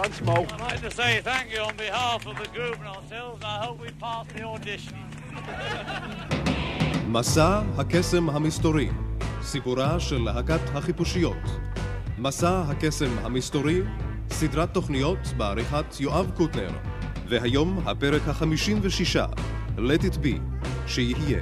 Thanks, Mo. I'd like to say thank you on behalf of the group and ourselves. I hope we pass the audition. מסע הקסם המסתורי, סיפורה של להקת החיפושיות. מסע הקסם המסתורי, סדרת תוכניות בעריכת יואב קוטנר. והיום הפרק ה-56, Let it be, שיהיה.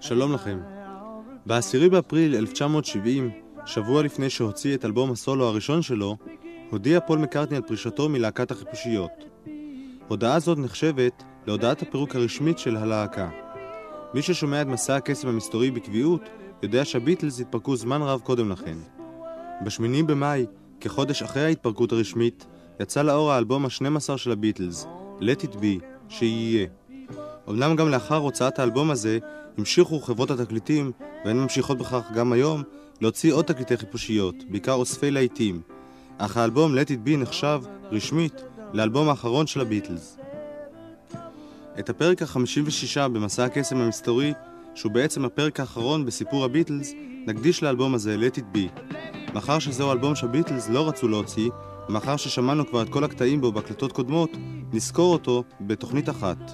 שלום לכם. ב-10 באפריל 1970, שבוע לפני שהוציא את אלבום הסולו הראשון שלו, הודיע פול מקרטני על פרישתו מלהקת החיפושיות. הודעה זאת נחשבת להודעת הפירוק הרשמית של הלהקה. מי ששומע את מסע הקסם המסתורי בקביעות, יודע שהביטלס התפרקו זמן רב קודם לכן. ב-8 במאי, כחודש אחרי ההתפרקות הרשמית, יצא לאור האלבום ה-12 של הביטלס, Let it be, שיהיה. אמנם גם לאחר הוצאת האלבום הזה, המשיכו חברות התקליטים, והן ממשיכות בכך גם היום, להוציא עוד תקליטי חיפושיות, בעיקר אוספי להיטים. אך האלבום Let it be נחשב, רשמית, לאלבום האחרון של הביטלס. את הפרק ה-56 במסע הקסם המסתורי, שהוא בעצם הפרק האחרון בסיפור הביטלס, נקדיש לאלבום הזה Let it be. מאחר שזהו אלבום שהביטלס לא רצו להוציא, מאחר ששמענו כבר את כל הקטעים בו בהקלטות קודמות, נזכור אותו בתוכנית אחת.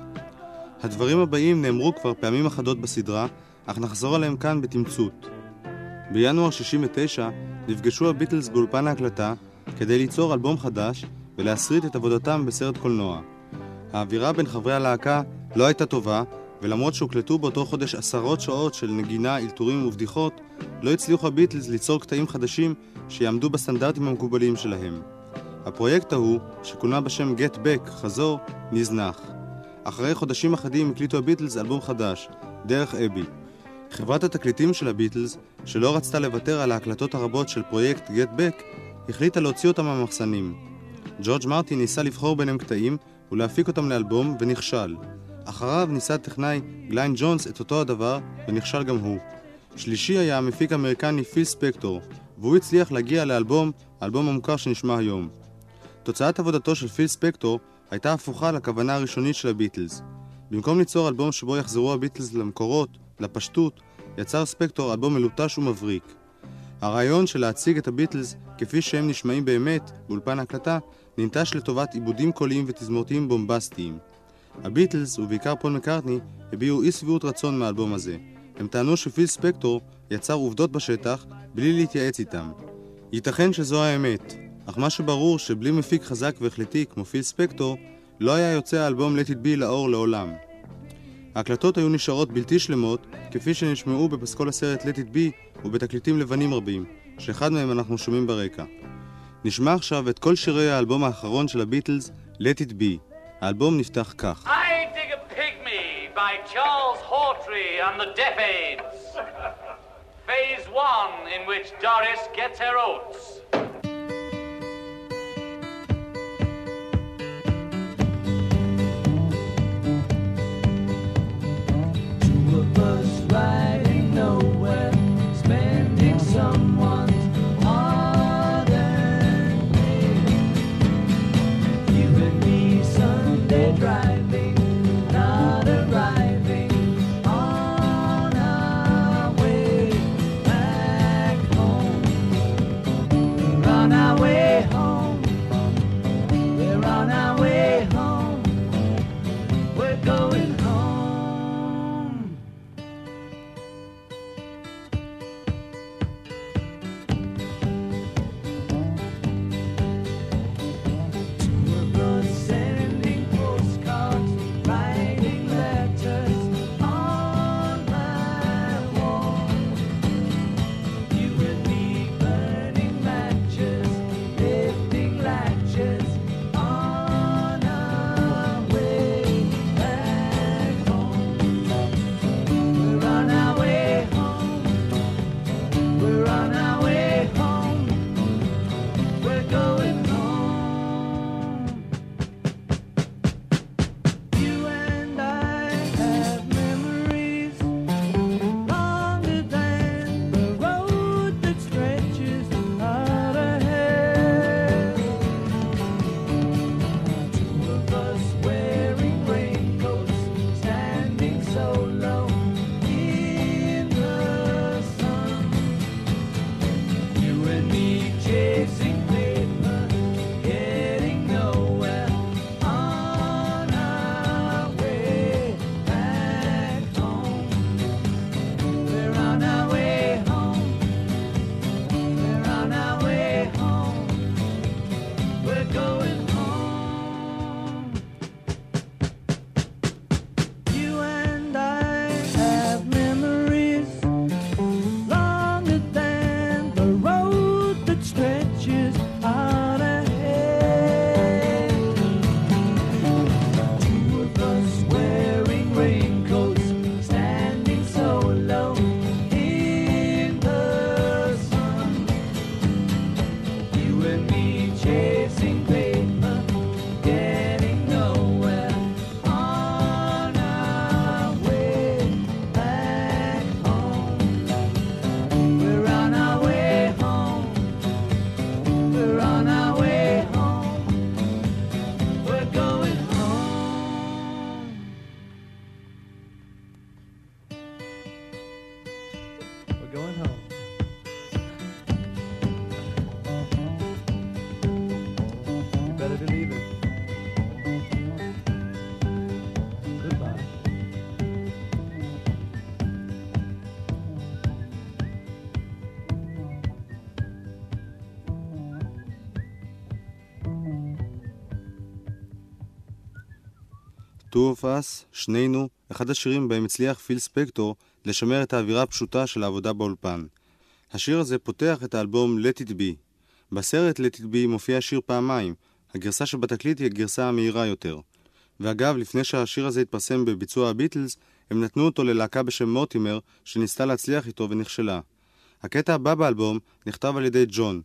הדברים הבאים נאמרו כבר פעמים אחדות בסדרה, אך נחזור עליהם כאן בתמצות. בינואר 69 נפגשו הביטלס באולפן ההקלטה כדי ליצור אלבום חדש ולהסריט את עבודתם בסרט קולנוע. האווירה בין חברי הלהקה לא הייתה טובה, ולמרות שהוקלטו באותו חודש עשרות שעות של נגינה, אלתורים ובדיחות, לא הצליחו הביטלס ליצור קטעים חדשים שיעמדו בסטנדרטים המקובלים שלהם. הפרויקט ההוא, שכונה בשם Get Back, חזור, נזנח. אחרי חודשים אחדים הקליטו הביטלס אלבום חדש, דרך אבי. חברת התקליטים של הביטלס, שלא רצתה לוותר על ההקלטות הרבות של פרויקט Get Back, החליטה להוציא אותם מהמחסנים. ג'ורג' מרטין ניסה לבחור ביניהם קטעים ולהפיק אותם לאלבום ונכשל. אחריו ניסה הטכנאי גליין ג'ונס את אותו הדבר ונכשל גם הוא. שלישי היה המפיק האמריקני פיל ספקטור, והוא הצליח להגיע לאלבום, האלבום המוכר שנשמע היום. תוצאת עבודתו של פיל ספקטור הייתה הפוכה לכוונה הראשונית של הביטלס. במקום ליצור אלבום שבו יחזרו הביטלס למקורות, לפשטות, יצר ספקטור אלבום מלוטש ומבריק. הרעיון של להציג את הביטלס כפי שהם נשמעים באמת באולפן ההקלטה ננטש לטובת עיבודים קוליים ותזמורתיים בומבסטיים. הביטלס, ובעיקר פול מקרטני, הביעו אי סבירות רצון מהאלבום הזה. הם טענו שפיל ספקטור יצר עובדות בשטח בלי להתייעץ איתם. ייתכן שזו האמת, אך מה שברור שבלי מפיק חזק והחלטי כמו פיל ספקטור, לא היה יוצא האלבום Let it be לאור לעולם. ההקלטות היו נשארות בלתי שלמות, כפי שנשמעו בפסקול הסרט Let it be ובתקליטים לבנים רבים, שאחד מהם אנחנו שומעים ברקע. נשמע עכשיו את כל שירי האלבום האחרון של הביטלס, Let it be. האלבום נפתח כך. I dig a pygmy by Charles Hortry and the Deaf Aids. Phase 1 in which Doris gets her oats. Two of Us, שנינו, אחד השירים בהם הצליח פיל ספקטור לשמר את האווירה הפשוטה של העבודה באולפן. השיר הזה פותח את האלבום Let It Be. בסרט Let It Be מופיע השיר פעמיים, הגרסה שבתקליט היא הגרסה המהירה יותר. ואגב, לפני שהשיר הזה התפרסם בביצוע הביטלס, הם נתנו אותו ללהקה בשם מוטימר, שניסתה להצליח איתו ונכשלה. הקטע הבא באלבום נכתב על ידי ג'ון.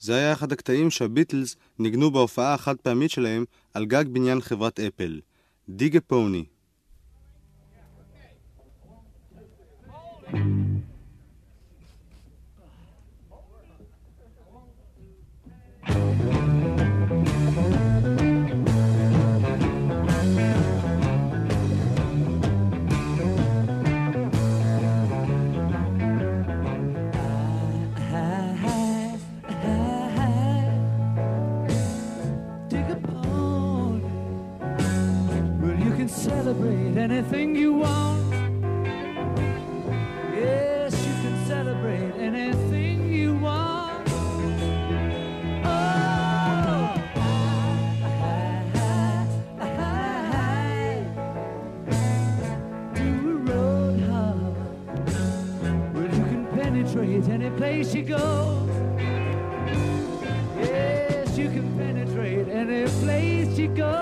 זה היה אחד הקטעים שהביטלס ניגנו בהופעה החד פעמית שלהם על גג בניין חברת אפל. Dig a Pony. Celebrate anything you want. Yes, you can celebrate anything you want. Oh, do a road hop where you can penetrate any place you go. Yes, you can penetrate any place you go.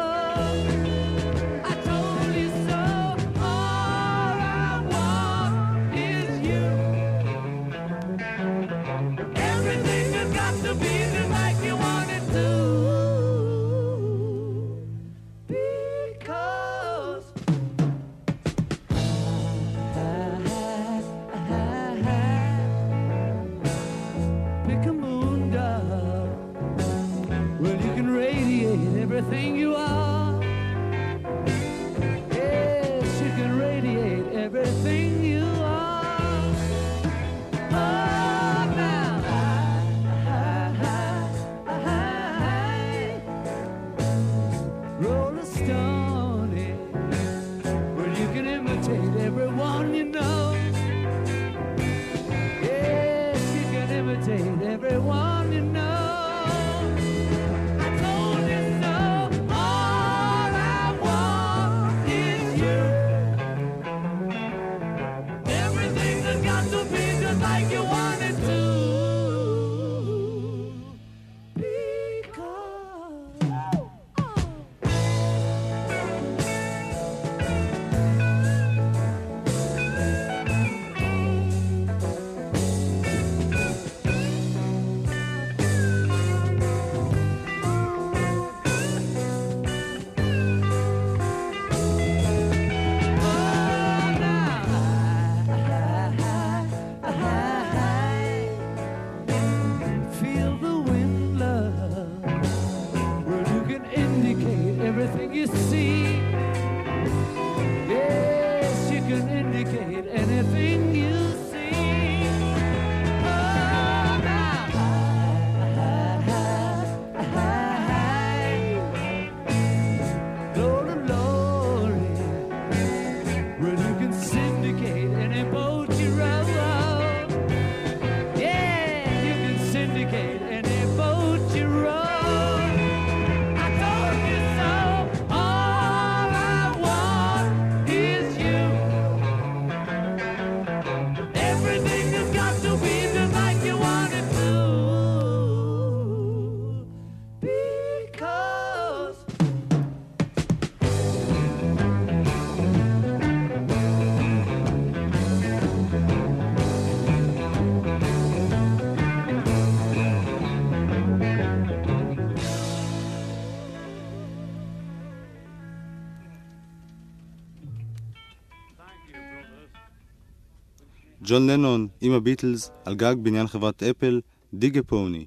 ג'ון לנון עם הביטלס על גג בניין חברת אפל, Dig a Pony.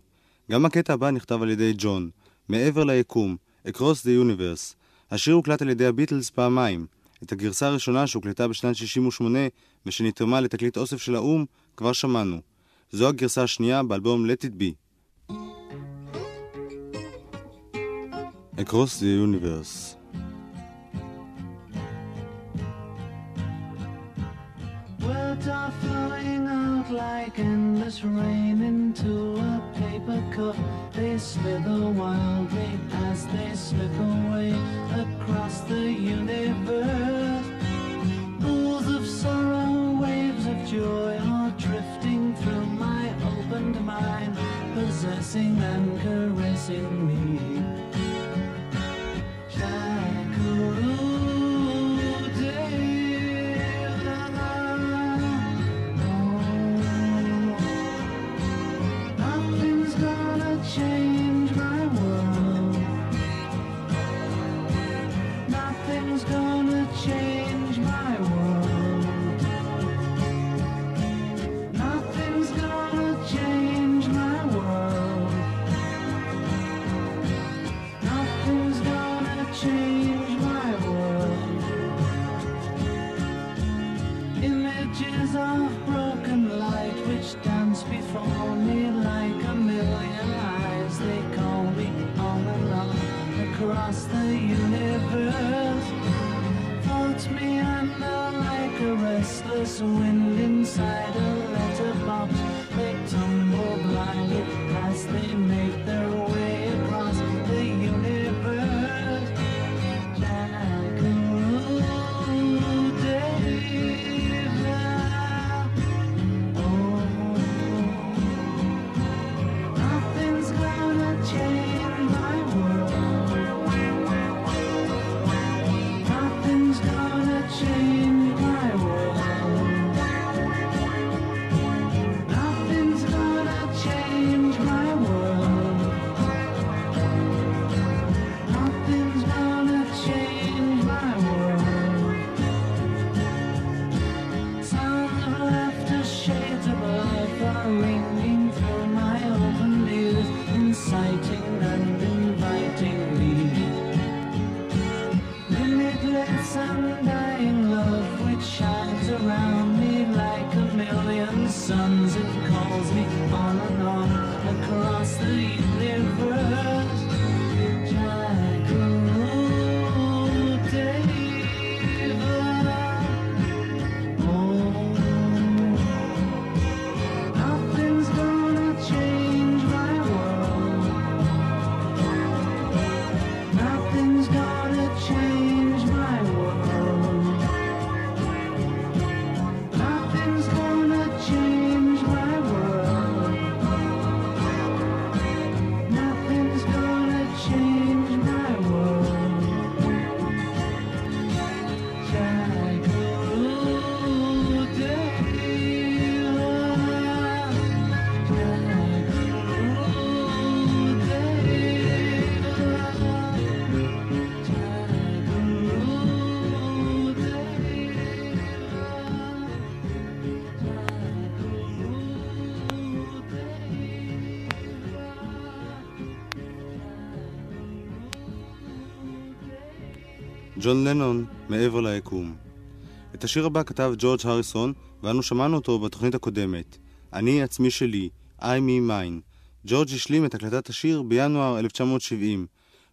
גם הקטע הבא נכתב על ידי ג'ון, מעבר ליקום, Across the Universe. השיר הוקלט על ידי הביטלס פעמיים. את הגרסה הראשונה שהוקלטה בשנת 68 ושנתרמה לתקליט אוסף של האום כבר שמענו. זו הגרסה השנייה באלבום Let It Be. Across the Universe. Are flowing out like like endless rain into a paper cup. They slither wildly as they slip away across the universe. Pools of sorrow, waves of joy are drifting through my opened mind, possessing and caressing me. ג'ון לנון, מעבר ליקום. את השיר הבא כתב ג'ורג' הריסון, ואנו שמענו אותו בתוכנית הקודמת. אני עצמי שלי, I me mine. ג'ורג' השלים את הקלטת השיר בינואר 1970.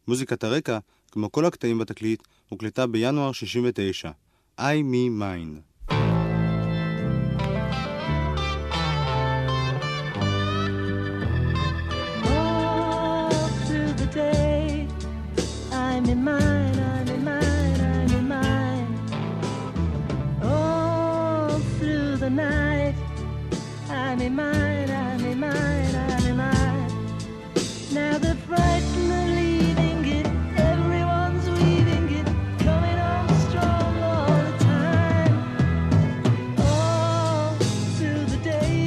מוזיקת הרקע, כמו כל הקטעים בתקליט, הוקלטה בינואר 69. I me mine. Up to the day, I'm in mine. Night, I'm in mine, I'm in mine, I'm in mine. Now the frightened are leaving it, everyone's weaving it, coming on strong all the time. All through the day,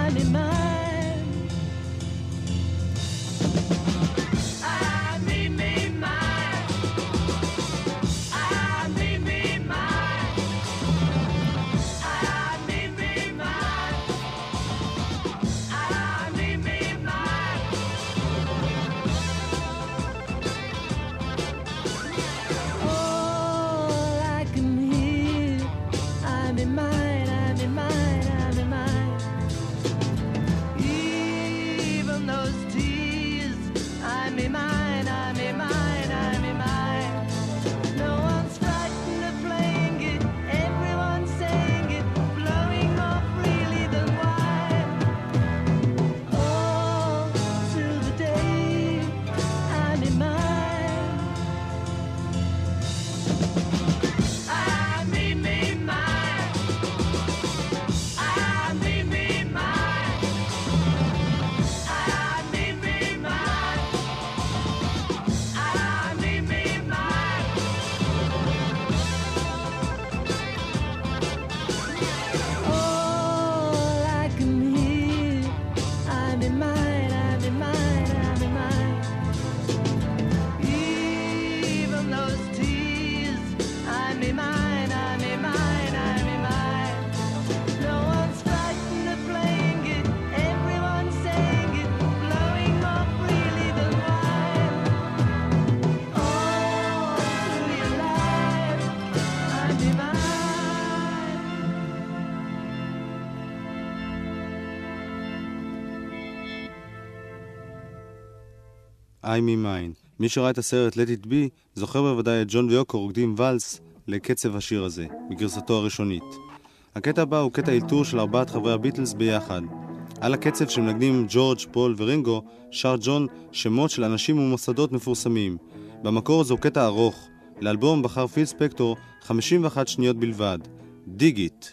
I'm in mine. I need me mine. I need me mine. I'm in mine. מי שראה את הסרט Let It Be זוכר בוודאי את ג'ון ויוקו רוקדים ולס לקצב השיר הזה, בגרסתו הראשונית. הקטע הבא הוא קטע אילתור של ארבעת חברי הביטלס ביחד. על הקצב שמנגנים ג'ורג', פול ורינגו שר ג'ון שמות של אנשים ומוסדות מפורסמים. במקור זהו קטע ארוך. לאלבום בחר פיל ספקטור 51 שניות בלבד. Dig It.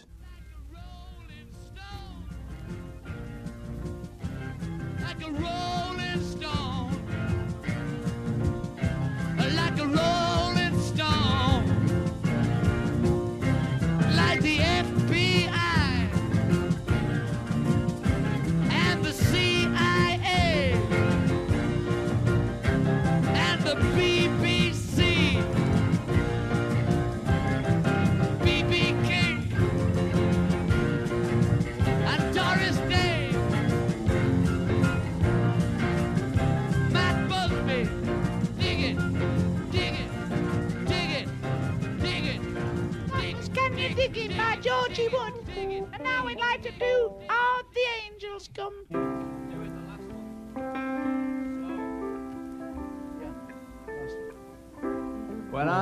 Georgie wouldn't. And now we'd like to do All the Angels Come. Do it the last one. When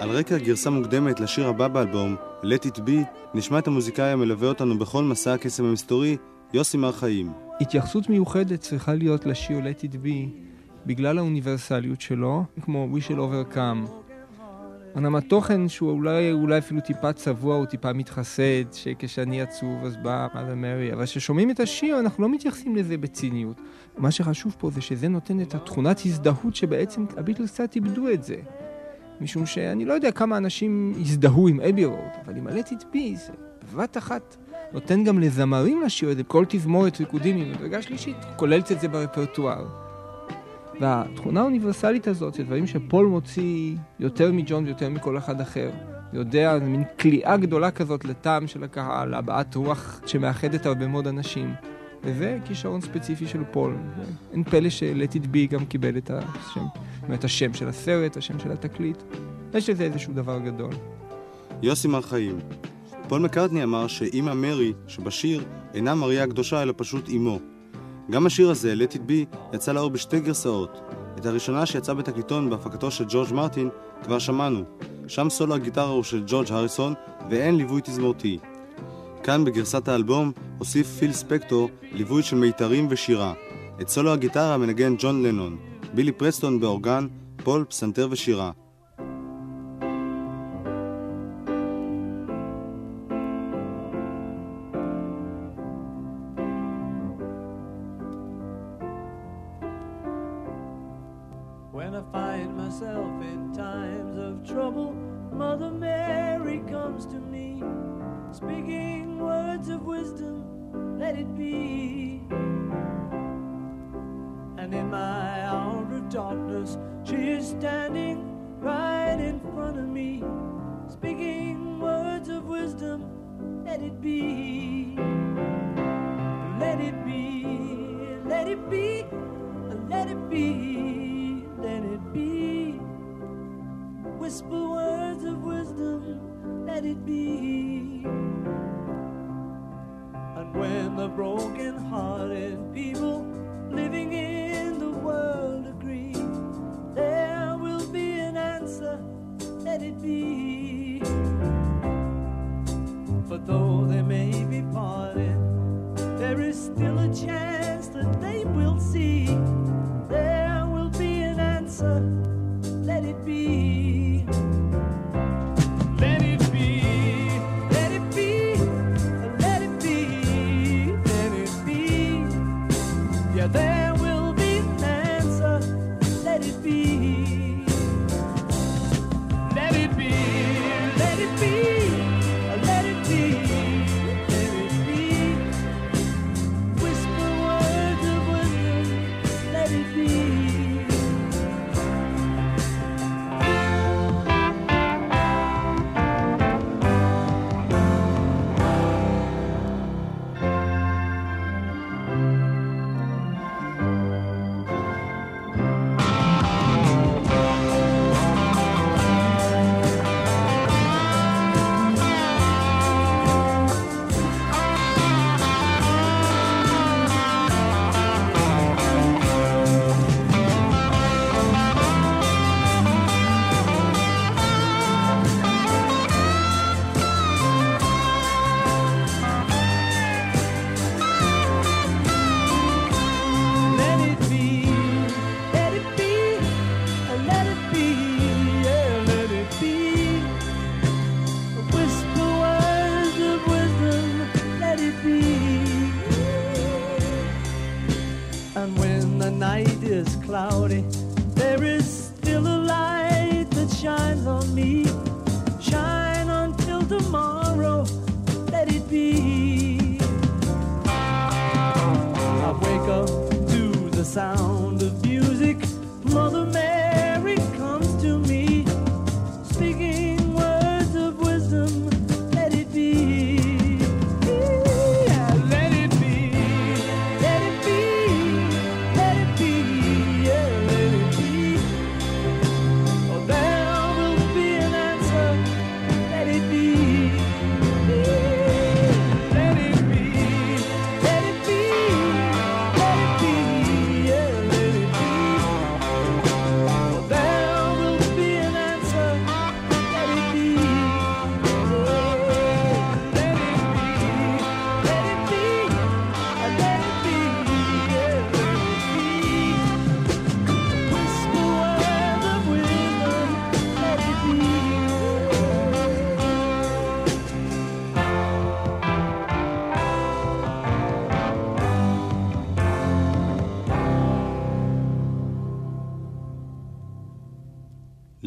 על רקע גרסה מוקדמת לשיר הבא באלבום, Let It Be, נשמע את המוזיקאי המלווה אותנו בכל מסע הקסם המסתורי, יוסי מר חיים. התייחסות מיוחדת צריכה להיות לשיר Let It Be, בגלל האוניברסליות שלו, כמו We Shall Overcome. הנם התוכן שהוא אולי אפילו טיפה צבוע או טיפה מתחסד, שכשאני עצוב אז בא מזה מרי, אבל כששומעים את השיר אנחנו לא מתייחסים לזה בציניות. מה שחשוב פה זה שזה נותן את התכונת הזדהות שבעצם הביטלס קצת איבדו את זה. משום שאני לא יודע כמה אנשים הזדהו עם אבי רוד, אבל עם Let It Be זה בבת אחת. נותן גם לזמרים לשיר את זה, כל תזמורת ריקודים עם מדרגה שלישית, כוללת את זה ברפרטואר. והתכונה האוניברסלית הזאת, זה דברים שפול מוציא יותר מג'ון ויותר מכל אחד אחר. יודע, זה מין קליעה גדולה כזאת לטעם של הקהל, הבעת רוח שמאחדת הרבה מאוד אנשים. וזה כישרון ספציפי של פול. אין פלא ש-Let It Be גם קיבל את השם. זאת אומרת, השם של הסרט, השם של התקליט. יש לזה איזשהו דבר גדול. יוסי מר חיים. פול מקרטני אמר שאמא מרי שבשיר אינה מריה הקדושה אלא פשוט אמו. גם השיר הזה, Let It Be, יצא לאור בשתי גרסאות. את הראשונה שיצאה בתקליטון בהפקתו של ג'ורג' מרטין כבר שמענו. שם סולו הגיטרה הוא של ג'ורג' הריסון ואין ליווי תזמורתי. כאן בגרסת האלבום הוסיף פיל ספקטור ליווי של מיתרים ושירה. את סולו הגיטרה מנגן ג'ון לנון, בילי פרסטון באורגן, פול פסנתר ושירה. Let it be.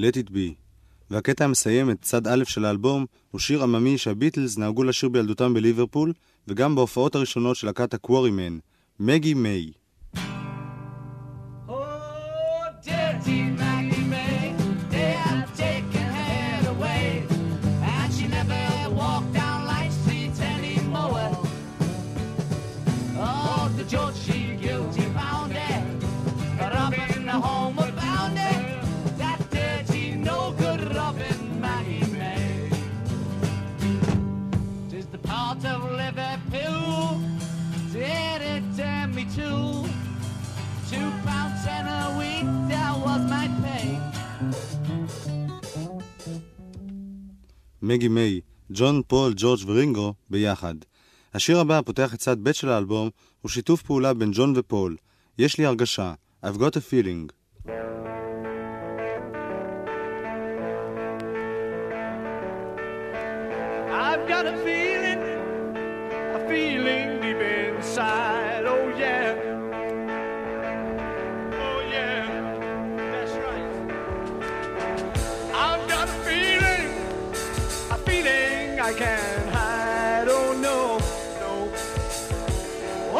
Let It Be. והקטע המסיים את צד א' של האלבום הוא שיר עממי שהביטלס נהגו לשיר בילדותם בליברפול, וגם בהופעות הראשונות של להקת הקוורימן, מגי מיי. מגי מיי, ג'ון, פול, ג'ורג' ורינגו ביחד. השיר הבא פותח את צד ב' של האלבום הוא שיתוף פעולה בין ג'ון ופול. יש לי הרגשה, I've got a feeling. I've got a feeling deep inside, oh yeah. I can't hide, oh no, no,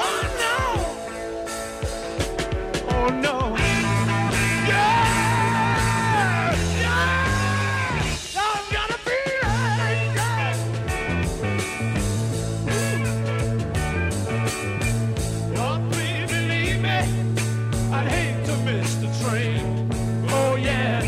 oh no, oh no, yes, yes, I've got a feeling, yes, oh please believe me, I'd hate to miss the train, oh yeah.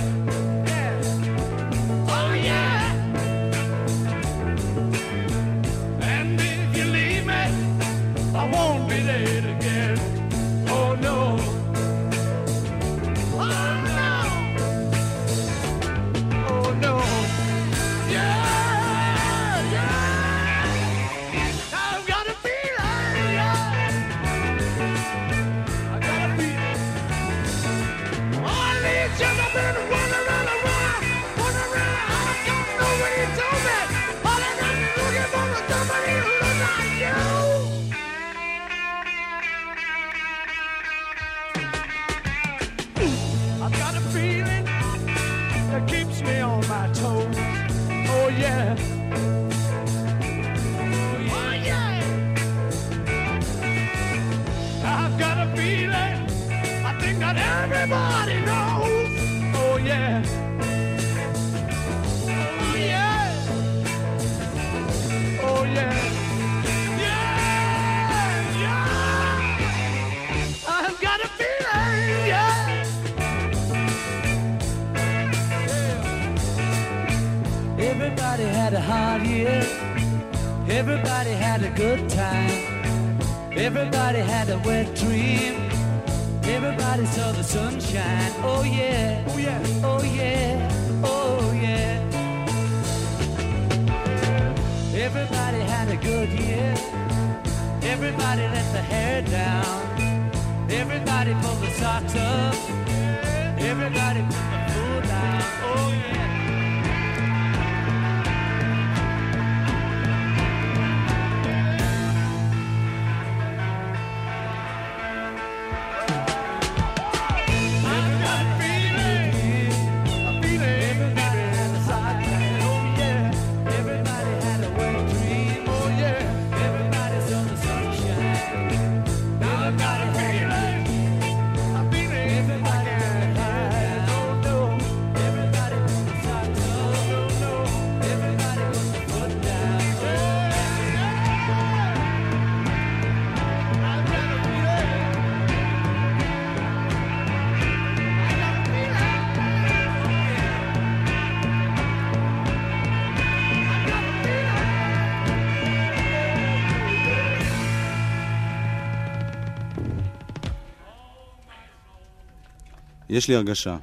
יש לי הרגשה.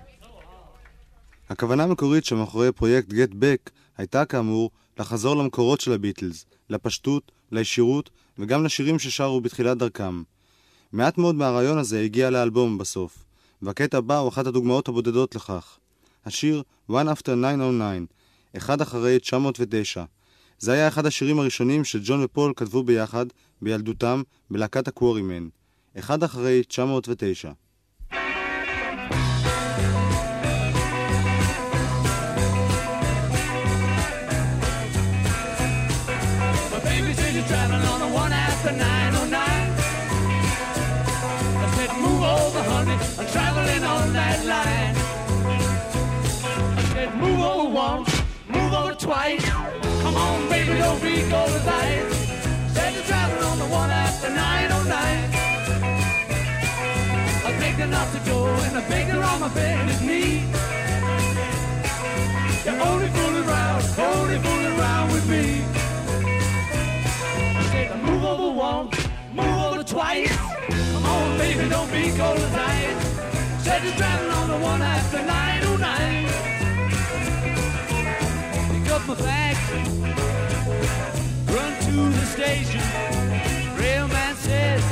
הכוונה המקורית שמאחורי פרויקט Get Back הייתה כאמור לחזור למקורות של הביטלס, לפשטות, לישירות וגם לשירים ששרו בתחילת דרכם. מעט מאוד מהרעיון הזה הגיע לאלבום בסוף, והקטע הבא הוא אחת הדוגמאות הבודדות לכך. השיר One After 909, אחד אחרי 909. זה היה אחד השירים הראשונים שג'ון ופול כתבו ביחד בילדותם בלהקת הקוורימן. אחד אחרי 909. at the 909. I said, move over, honey, I'm traveling on that line. I said, move over once, move over twice. Come on, baby, don't be cold as ice. Said you're traveling on the one at the 909. I begged her not to go, and I begged her on my bended knee. You're only fooling around with me. Move over once, move over twice. Come on, baby, don't be cold as ice. Said you're driving on the one after 909. Pick up my bags, run to the station. Railman says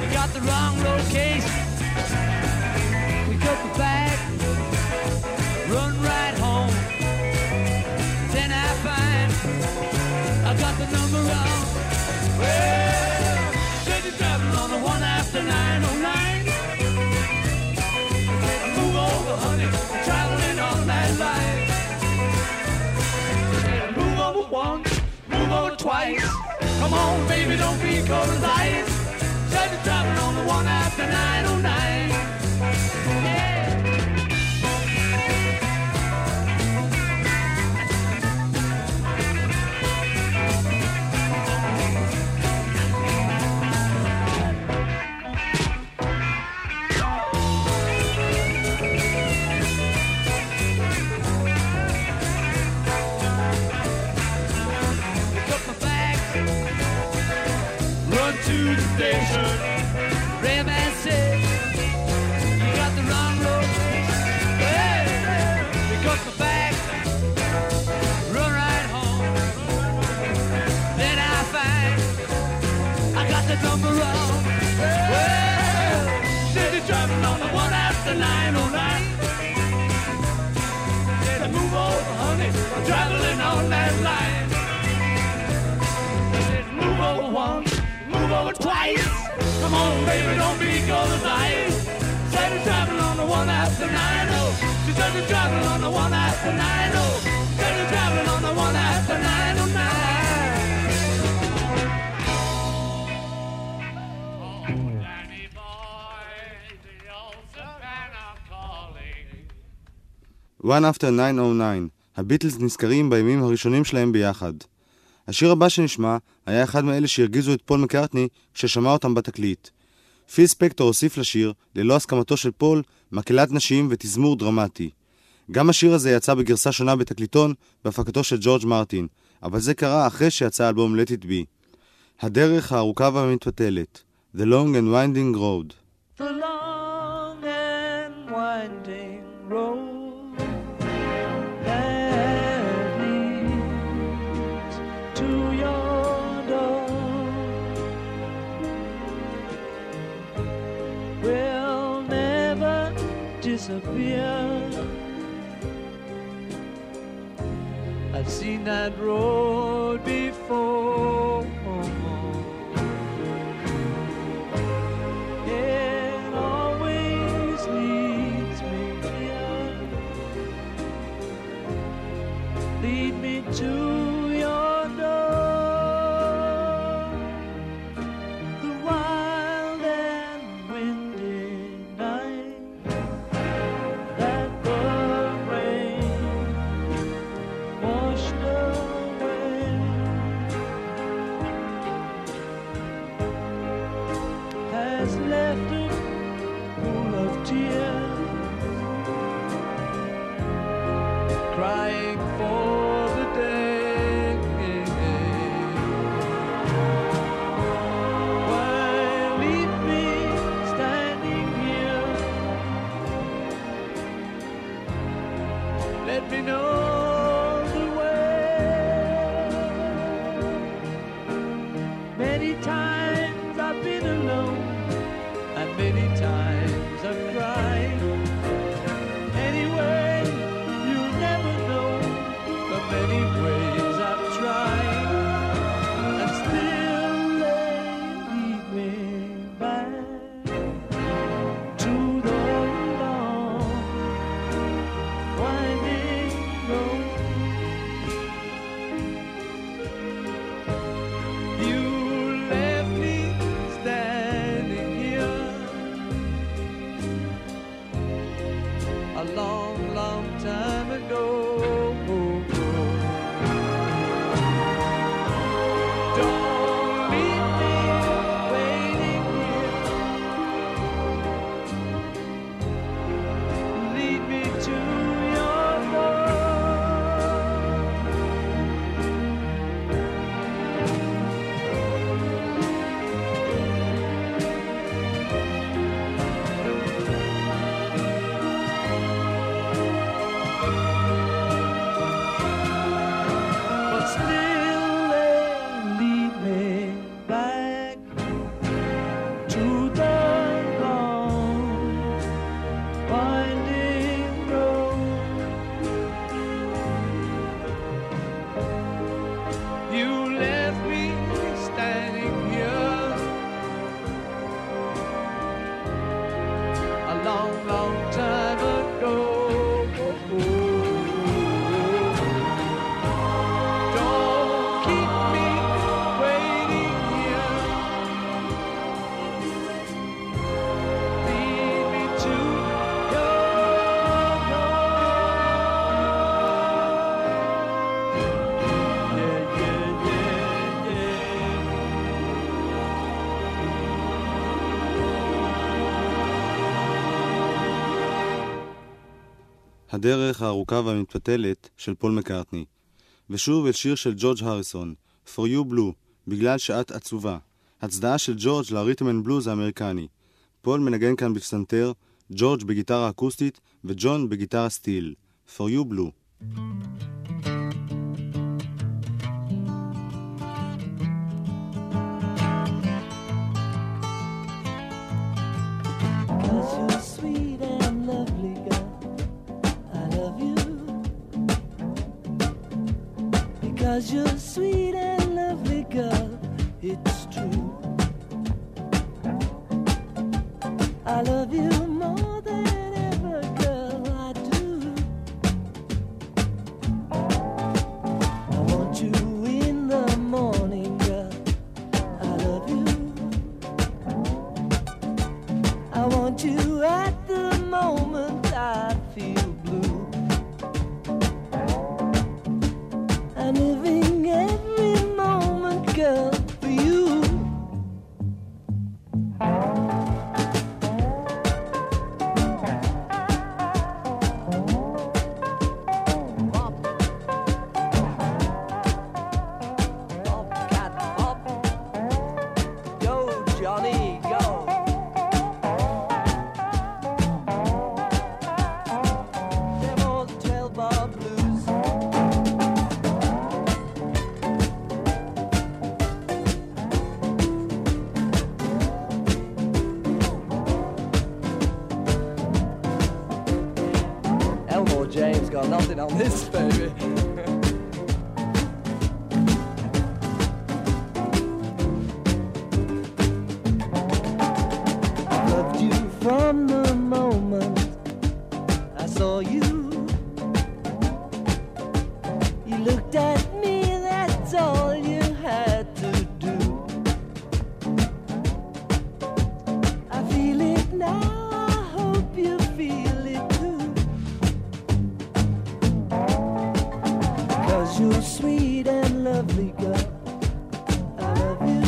you got the wrong location. Pick up my bag, run right home. Then I find I got the number wrong. Well, said you're driving on the one after 909. Move over, honey, I'm traveling on that line. Move over once, move over twice. Come on, baby, don't be cold as ice. Said you're driving on the one after 909. One After 909, הביטלס נזכרים בימים הראשונים שלהם ביחד. השיר הבא שנשמע היה אחד מאלה שהרגיזו את פול מקארטני כששמע אותם בתקליט. פיל ספקטור הוסיף לשיר, ללא הסכמתו של פול, מקהלת נשים ותזמור דרמטי. גם השיר הזה יצא בגרסה שונה בתקליטון בהפקתו של ג'ורג' מרטין, אבל זה קרה אחרי שיצא אלבום Let It Be. הדרך הארוכה והמתפתלת, The Long and Winding Road. The long and winding road will never disappear. I've seen that road before. It always leads me here. Lead me to no time ago. Don't leave me waiting here. Lead me to your love. But still they lead me back to the long winding road. You left me standing here a long, long time ago. Don't keep me waiting here. Lead me to your love. Yeah, yeah, yeah, yeah. הדרך הארוכה והמתפתלת של פול מקארטני. ושוב את שיר של ג'ורג' הריסון, For You Blue, בגלל שאת עצובה. הצדעה של ג'ורג' לרית'ם אנד בלוז האמריקני. פול מנגן כאן בפסנתר, ג'ורג' בגיטרה אקוסטית וג'ון בגיטרה סטיל. For You Blue. Cause you're sweet and lovely girl, I love you. Because you're sweet and lovely girl, it's true. I love you more than ever, girl, I do. I want you in the morning, girl, I love you. I want you at the moment I feel blue. I'm living every moment, girl, for you. Yo, Johnny, go. Them old trail bar blues. Elmore James got nothing on this, baby. I loved you from the moment I saw you. You looked at me, that's all you had to do. I feel it now, I hope you feel it too. Cause you're sweet and lovely, girl, I love you.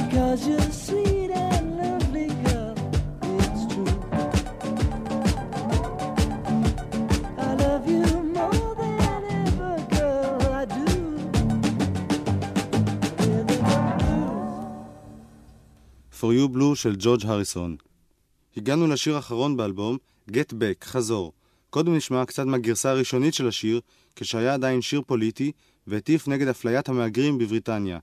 Because you're sweet and lovely, girl, it's true. I love you more than ever, girl, I do. Rhythm and blues. For You Blue של ג'ורג' הריסון. הגענו לשיר האחרון באלבום, Get Back, חזור. קודם נשמע קצת מהגרסה הראשונית של השיר, כשהיה עדיין שיר פוליטי, והטיף נגד אפליית המהגרים בבריטניה.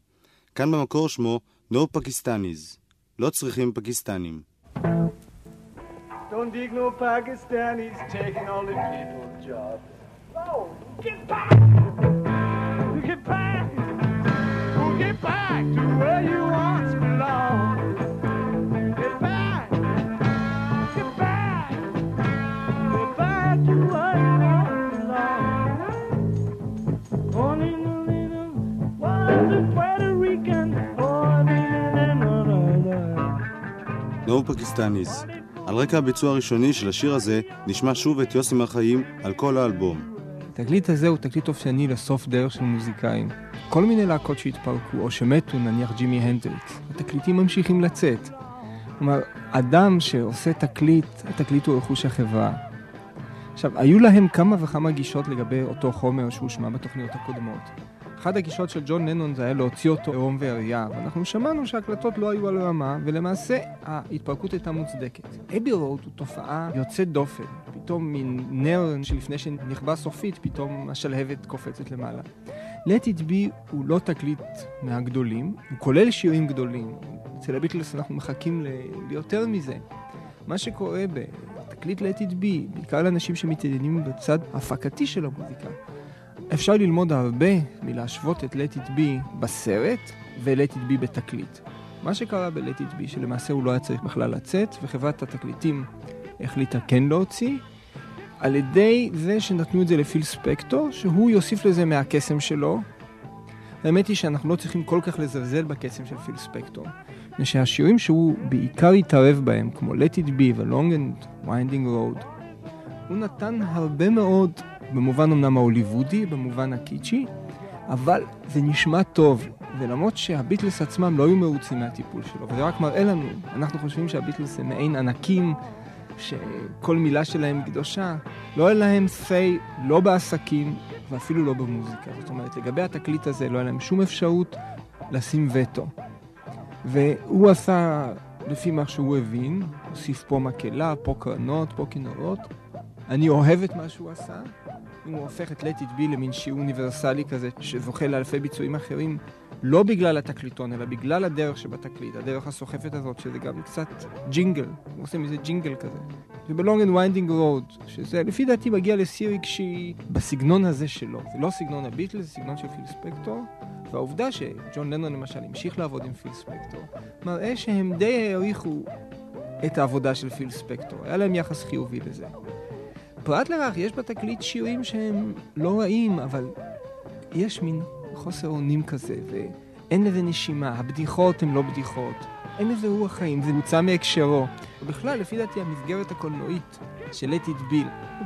כאן במקור שמו No Pakistanis, לא צריכים פקיסטנים. Don't dig no Pakistanis taking all the people's jobs. No, get back! Get back! Oh, get back to where you once belonged. Get back! Get back! Get back to where you once belonged. Born in a little, was a Puerto Rican. Born in a little, No Pakistanis. על רקע הביצוע הראשוני של השיר הזה נשמע שוב את יוסי מהחיים על כל האלבום. התקליט הזה הוא תקליט אופייני לסוף דרך של מוזיקאים. כל מיני להקות שהתפרקו או שמתו, נניח ג'ימי הנדריקס, התקליטים ממשיכים לצאת. כלומר, אדם שעושה תקליט, התקליט הוא רכוש החברה. עכשיו, היו להם כמה וכמה גישות לגבי אותו חומר שהושמע בתוכניות הקודמות. אחת הגישות של ג'ון לנון זה היה להוציא אותו ערום ועריה, ואנחנו שמענו שההקלטות לא היו על רמה, ולמעשה ההתפרקות הייתה מוצדקת. אבי רוד הוא תופעה יוצאת דופן, פתאום מן נר שלפני שנכבה סופית, פתאום השלהבת קופצת למעלה. Let It Be הוא לא תקליט מהגדולים, הוא כולל שירים גדולים. אצל הביטלס אנחנו מחכים ליותר מזה. מה שקורה בתקליט Let It Be, בעיקר לאנשים שמתעניינים בצד הפקתי של המוזיקה, אפשר ללמוד הרבה מלהשוות את Let It Be בסרט ו-Let It Be בתקליט. מה שקרה ב-Let It Be, שלמעשה הוא לא היה צריך בכלל לצאת, וחברת התקליטים החליטה כן להוציא, על ידי זה שנתנו את זה לפיל ספקטור, שהוא יוסיף לזה מהקסם שלו. האמת היא שאנחנו לא צריכים כל כך לזלזל בקסם של פיל ספקטור, ושהשירים שהוא בעיקר התערב בהם, כמו Let It Be ו-Long and Winding Road, הוא נתן הרבה מאוד במובן אמנם ההוליוודי, במובן הקיצ'י, אבל זה נשמע טוב, ולמרות שהביטלס עצמם לא היו מרוצים מהטיפול שלו, וזה רק מראה לנו, אנחנו חושבים שהביטלס הם מעין ענקים, שכל מילה שלהם קדושה, לא היה להם סיי, לא בעסקים, ואפילו לא במוזיקה. זאת אומרת, לגבי התקליט הזה לא היה להם שום אפשרות לשים וטו. והוא עשה, לפי מה שהוא הבין, הוסיף פה מקלה, פה קרנות, פה כינורות, אני אוהב את מה שהוא עשה, אם הוא הופך את Let It Be למין שיעור אוניברסלי כזה שזוכה לאלפי ביצועים אחרים, לא בגלל התקליטון, אלא בגלל הדרך שבתקליט, הדרך הסוחפת הזאת, שזה גם קצת ג'ינגל, הוא עושה מזה ג'ינגל כזה. וב-Long and Winding Road, שזה לפי דעתי מגיע לסיריק שהיא בסגנון הזה שלו, זה לא סגנון הביטלס, זה סגנון של פיל ספקטור, והעובדה שג'ון לנון למשל המשיך לעבוד עם פיל ספקטור, מראה שהם די העריכו את העבודה של פיל ספקטור, היה להם יחס חיובי לזה. פרט לרח, יש בתקליט שירים שהם לא רעים, אבל יש מין חוסר אונים כזה, ואין לזה נשימה, הבדיחות הן לא בדיחות, אין לזה רוח חיים, זה מוצא מהקשרו. ובכלל, לפי דעתי, המסגרת הקולנועית של Let It Be,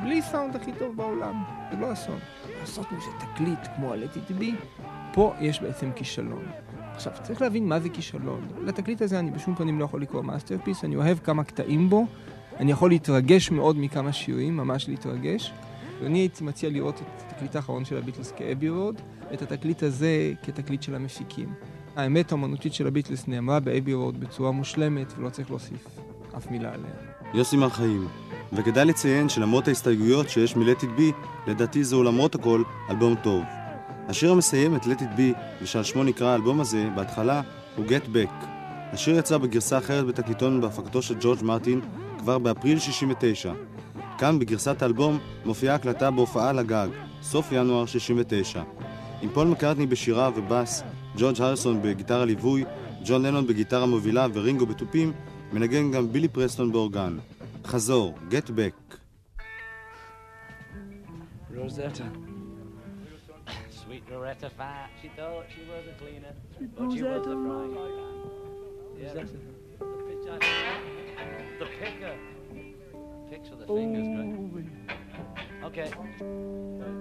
בלי סאונד הכי טוב בעולם, זה לא אסון. לעשות מזה תקליט כמו ה-Let It Be, פה יש בעצם כישלון. עכשיו, צריך להבין מה זה כישלון. לתקליט הזה אני בשום פנים לא יכול לקרוא מאסטרפיס, אני אוהב כמה קטעים בו, אני יכול להתרגש מאוד מכמה שירים, ממש להתרגש. ואני הייתי מציע לראות את התקליט האחרון של הביטלס כאבי רוד, את התקליט הזה כתקליט של המפיקים. האמת האמנותית של הביטלס נאמרה באבי רוד בצורה מושלמת, ולא צריך להוסיף אף מילה עליה. יוסי מהחיים. וכדאי לציין שלמרות ההסתייגויות שיש מ-Let It Be, לדעתי זהו למרות הכל אלבום טוב. השיר המסיים את Let It Be, ושעל שמו נקרא האלבום הזה, בהתחלה הוא Get Back. השיר יצא בגרסה אחרת בתקליטון בהפקתו של ג'ורג' מרטין, כבר באפריל 69. כאן בגרסת האלבום מופיעה הקלטה בהופעה לגג, סוף ינואר 69. עם פול מקרטני בשירה ובאס, ג'ורג' הרסון בגיטרה ליווי, ג'ון לנון בגיטרה מובילה ורינגו בטופים, מנגן גם בילי פרסטון באורגן. חזור, Get Back. Rosetta. Sweet Loretta Fat, she thought she was a cleaner, but she was a frying pan. Rosetta. The picker. Picks of the fingers, good. Okay. Get back.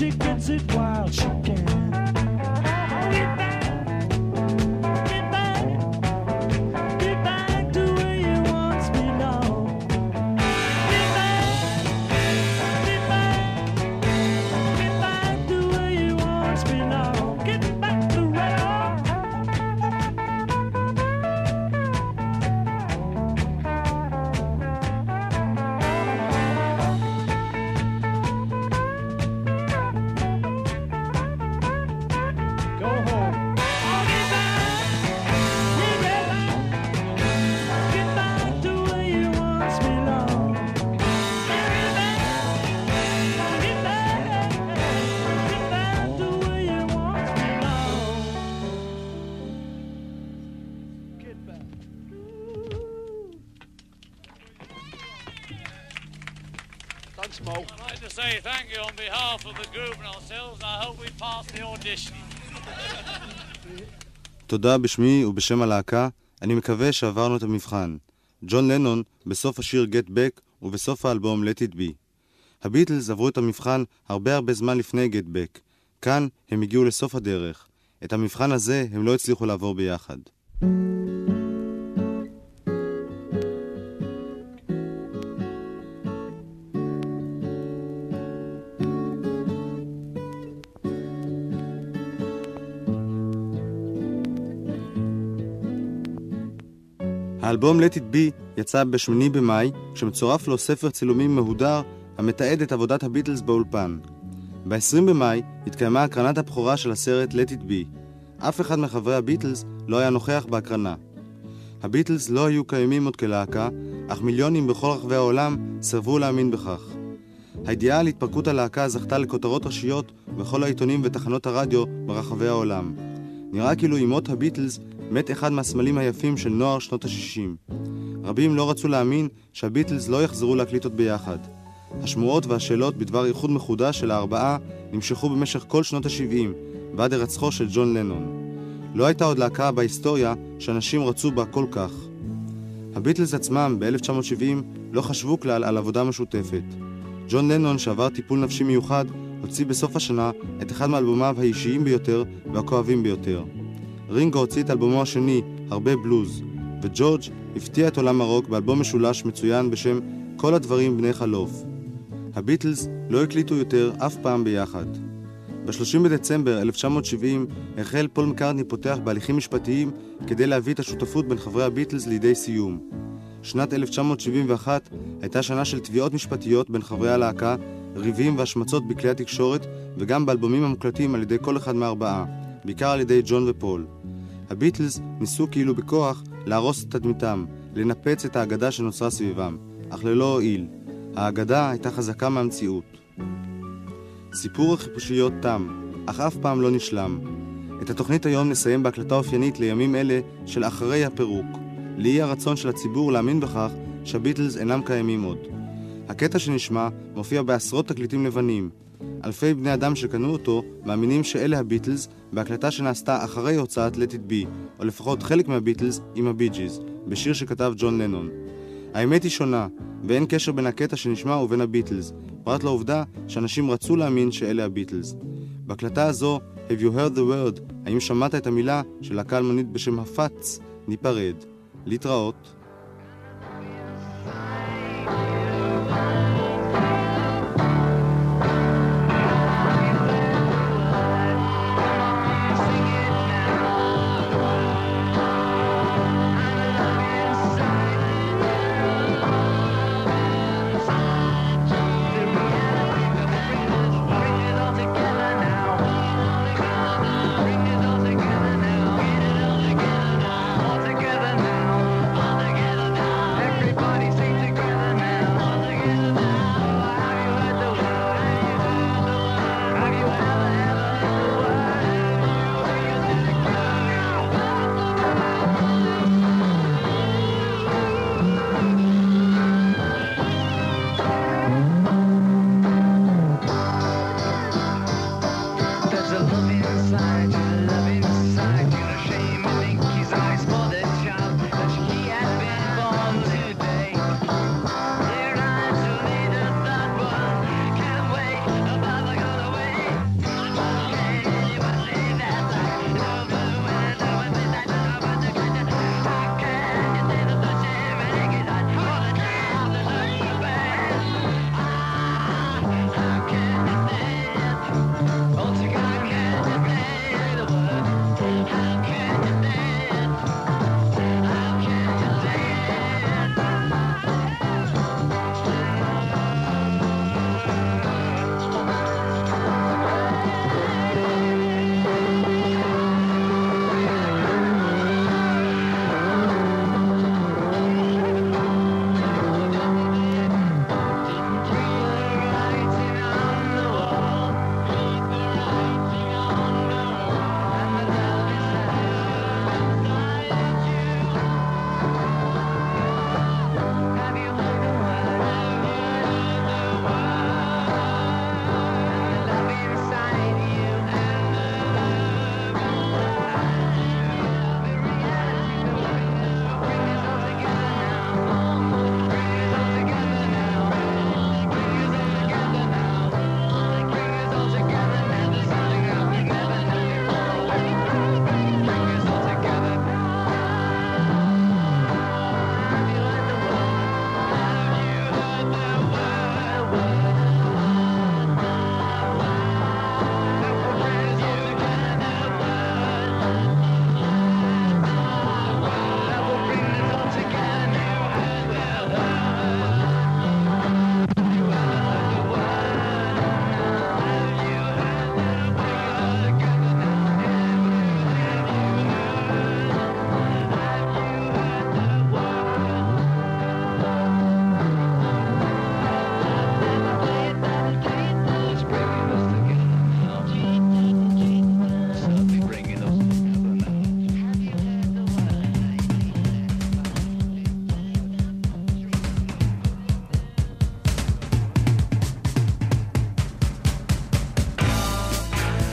she gets it while she can. Get back, get back, get back to where you once belonged. Get back, get back, get back to where you once belonged. Get back to thank you on behalf of the group and ourselves. I hope we pass the audition. תודה בשמי ובשם הלהקה. אני מקווה שעברנו את המבחן. ג'ון לנון בסוף השיר Get Back ובסוף האלבום Let It Be. הביטלס עברו את המבחן הרבה זמן לפני Get Back. כאן הם הגיעו לסוף הדרך. את המבחן הזה הם לא הצליחו לעבור ביחד. האלבום Let It Be יצא ב-8 במאי, שמצורף לו ספר צילומים מהודר המתעד את עבודת הביטלס באולפן. ב-20 במאי התקיימה הקרנת הבכורה של הסרט Let It Be. אף אחד מחברי הביטלס לא היה נוכח בהקרנה. הביטלס לא היו קיימים עוד כלהקה, אך מיליונים בכל רחבי העולם סרבו להאמין בכך. הידיעה על התפרקות הלהקה זכתה לכותרות ראשיות בכל העיתונים ותחנות הרדיו ברחבי העולם. נראה כאילו אימות הביטלס מת אחד מהסמלים היפים של נוער שנות ה-60. רבים לא רצו להאמין שהביטלס לא יחזרו להקליט עוד ביחד. השמועות והשאלות בדבר איחוד מחודש של הארבעה נמשכו במשך כל שנות ה-70, ועד הרצחו של ג'ון לנון. לא הייתה עוד להקה בהיסטוריה שאנשים רצו בה כל כך. הביטלס עצמם ב-1970 לא חשבו כלל על עבודה משותפת. ג'ון לנון, שעבר טיפול נפשי מיוחד, הוציא בסוף השנה את אחד מאלבומיו האישיים ביותר והכואבים ביותר. רינגו הוציא את אלבומו השני, הרבה בלוז, וג'ורג' הפתיע את עולם הרוק באלבום משולש מצוין בשם כל הדברים בני חלוף. הביטלס לא הקליטו יותר אף פעם ביחד. ב-30 בדצמבר 1970 החל פול מקרטני פותח בהליכים משפטיים כדי להביא את השותפות בין חברי הביטלס לידי סיום. שנת 1971 הייתה שנה של תביעות משפטיות בין חברי הלהקה, ריבים והשמצות בכלי התקשורת וגם באלבומים המוקלטים על ידי כל אחד מהארבעה, בעיקר על ידי ג'ון ופול. הביטלס ניסו כאילו בכוח להרוס את תדמיתם, לנפץ את האגדה שנוצרה סביבם, אך ללא הועיל. האגדה הייתה חזקה מהמציאות. סיפור החיפושיות תם, אך אף פעם לא נשלם. את התוכנית היום נסיים בהקלטה אופיינית לימים אלה של אחרי הפירוק, לאי הרצון של הציבור להאמין בכך שהביטלס אינם קיימים עוד. הקטע שנשמע מופיע בעשרות תקליטים לבנים. אלפי בני אדם שקנו אותו מאמינים שאלה הביטלס בהקלטה שנעשתה אחרי הוצאת Let It Be, או לפחות חלק מהביטלס עם הביג'יז, בשיר שכתב ג'ון לנון. האמת היא שונה, ואין קשר בין הקטע שנשמע ובין הביטלס, פרט לעובדה שאנשים רצו להאמין שאלה הביטלס. בהקלטה הזו, Have you heard the word, האם שמעת את המילה של להקה אלמנית בשם הפץ, ניפרד. להתראות.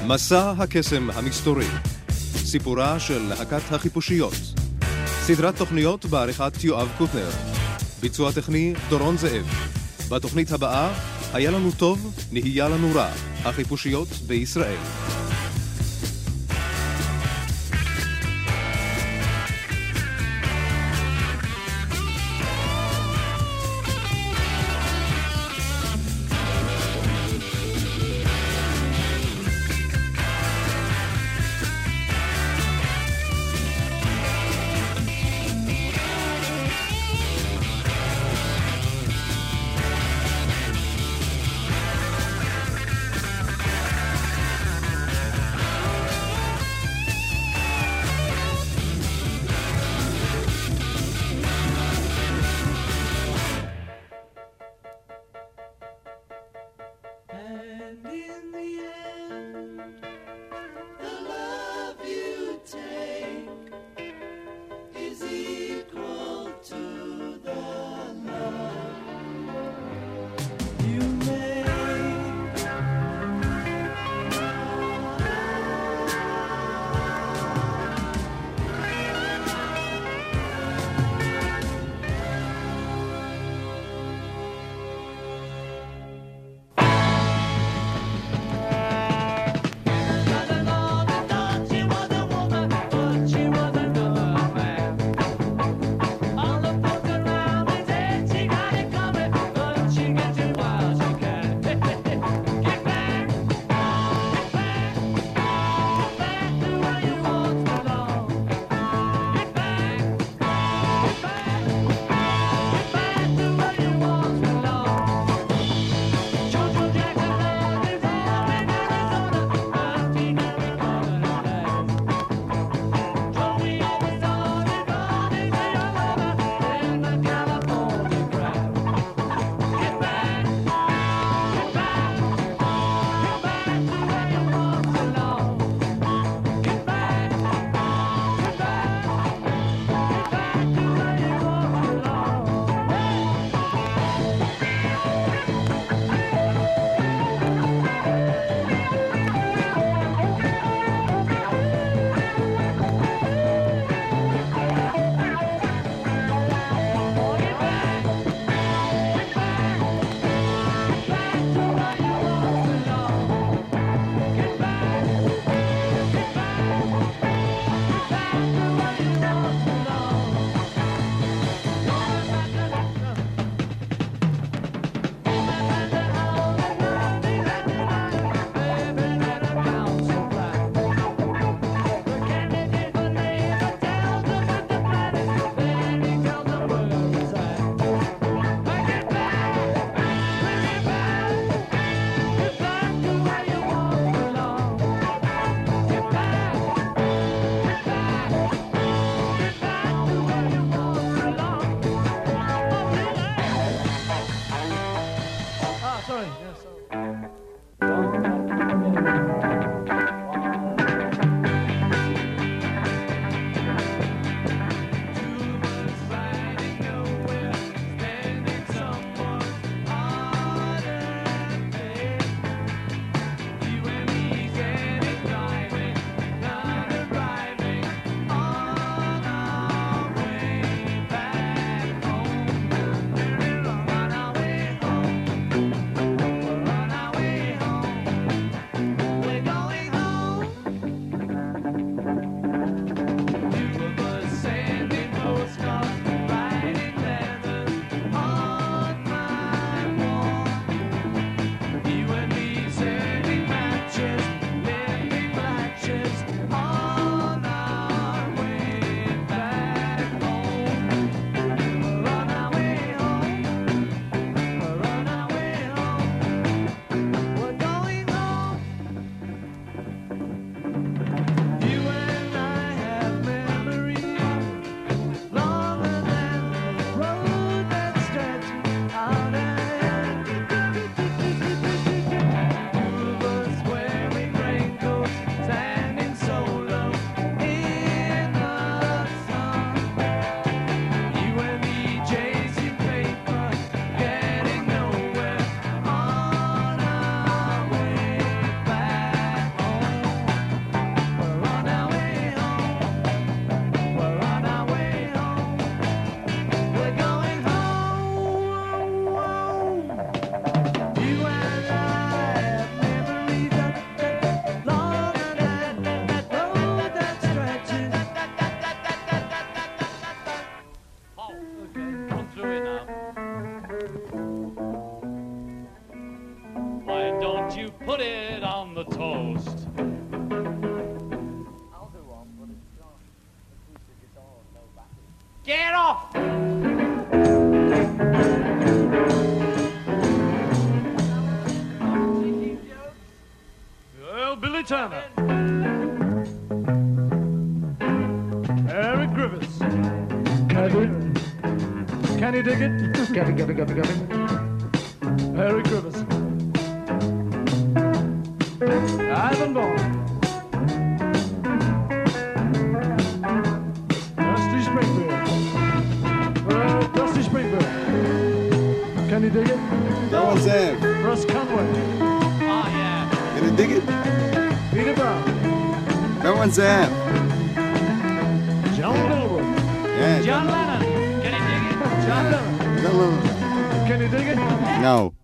מסע הקסם המסתורי, סיפורה של להקת החיפושיות, סדרת תוכניות בעריכת יואב קוטנר, ביצוע טכני דורון זאב. בתוכנית הבאה, היה לנו טוב, נהיה לנו רע, החיפושיות בישראל. least. I'll go on, but it's not acoustic guitar and no backing. Get off! Well, Billy Turner. Eric Griffiths. Can you dig it? Get it. Eric Griffiths. Ivan Bourne. Dusty Springfield. Oh, Dusty Springfield. Can you dig it? Doron Zaaev. Russ Conway. Oh, yeah. Can you dig it? Peter Brown. Doron Zaaev. John Lennon. Yeah. John Lennon. Can you dig it? John Lennon. Can you dig it? No.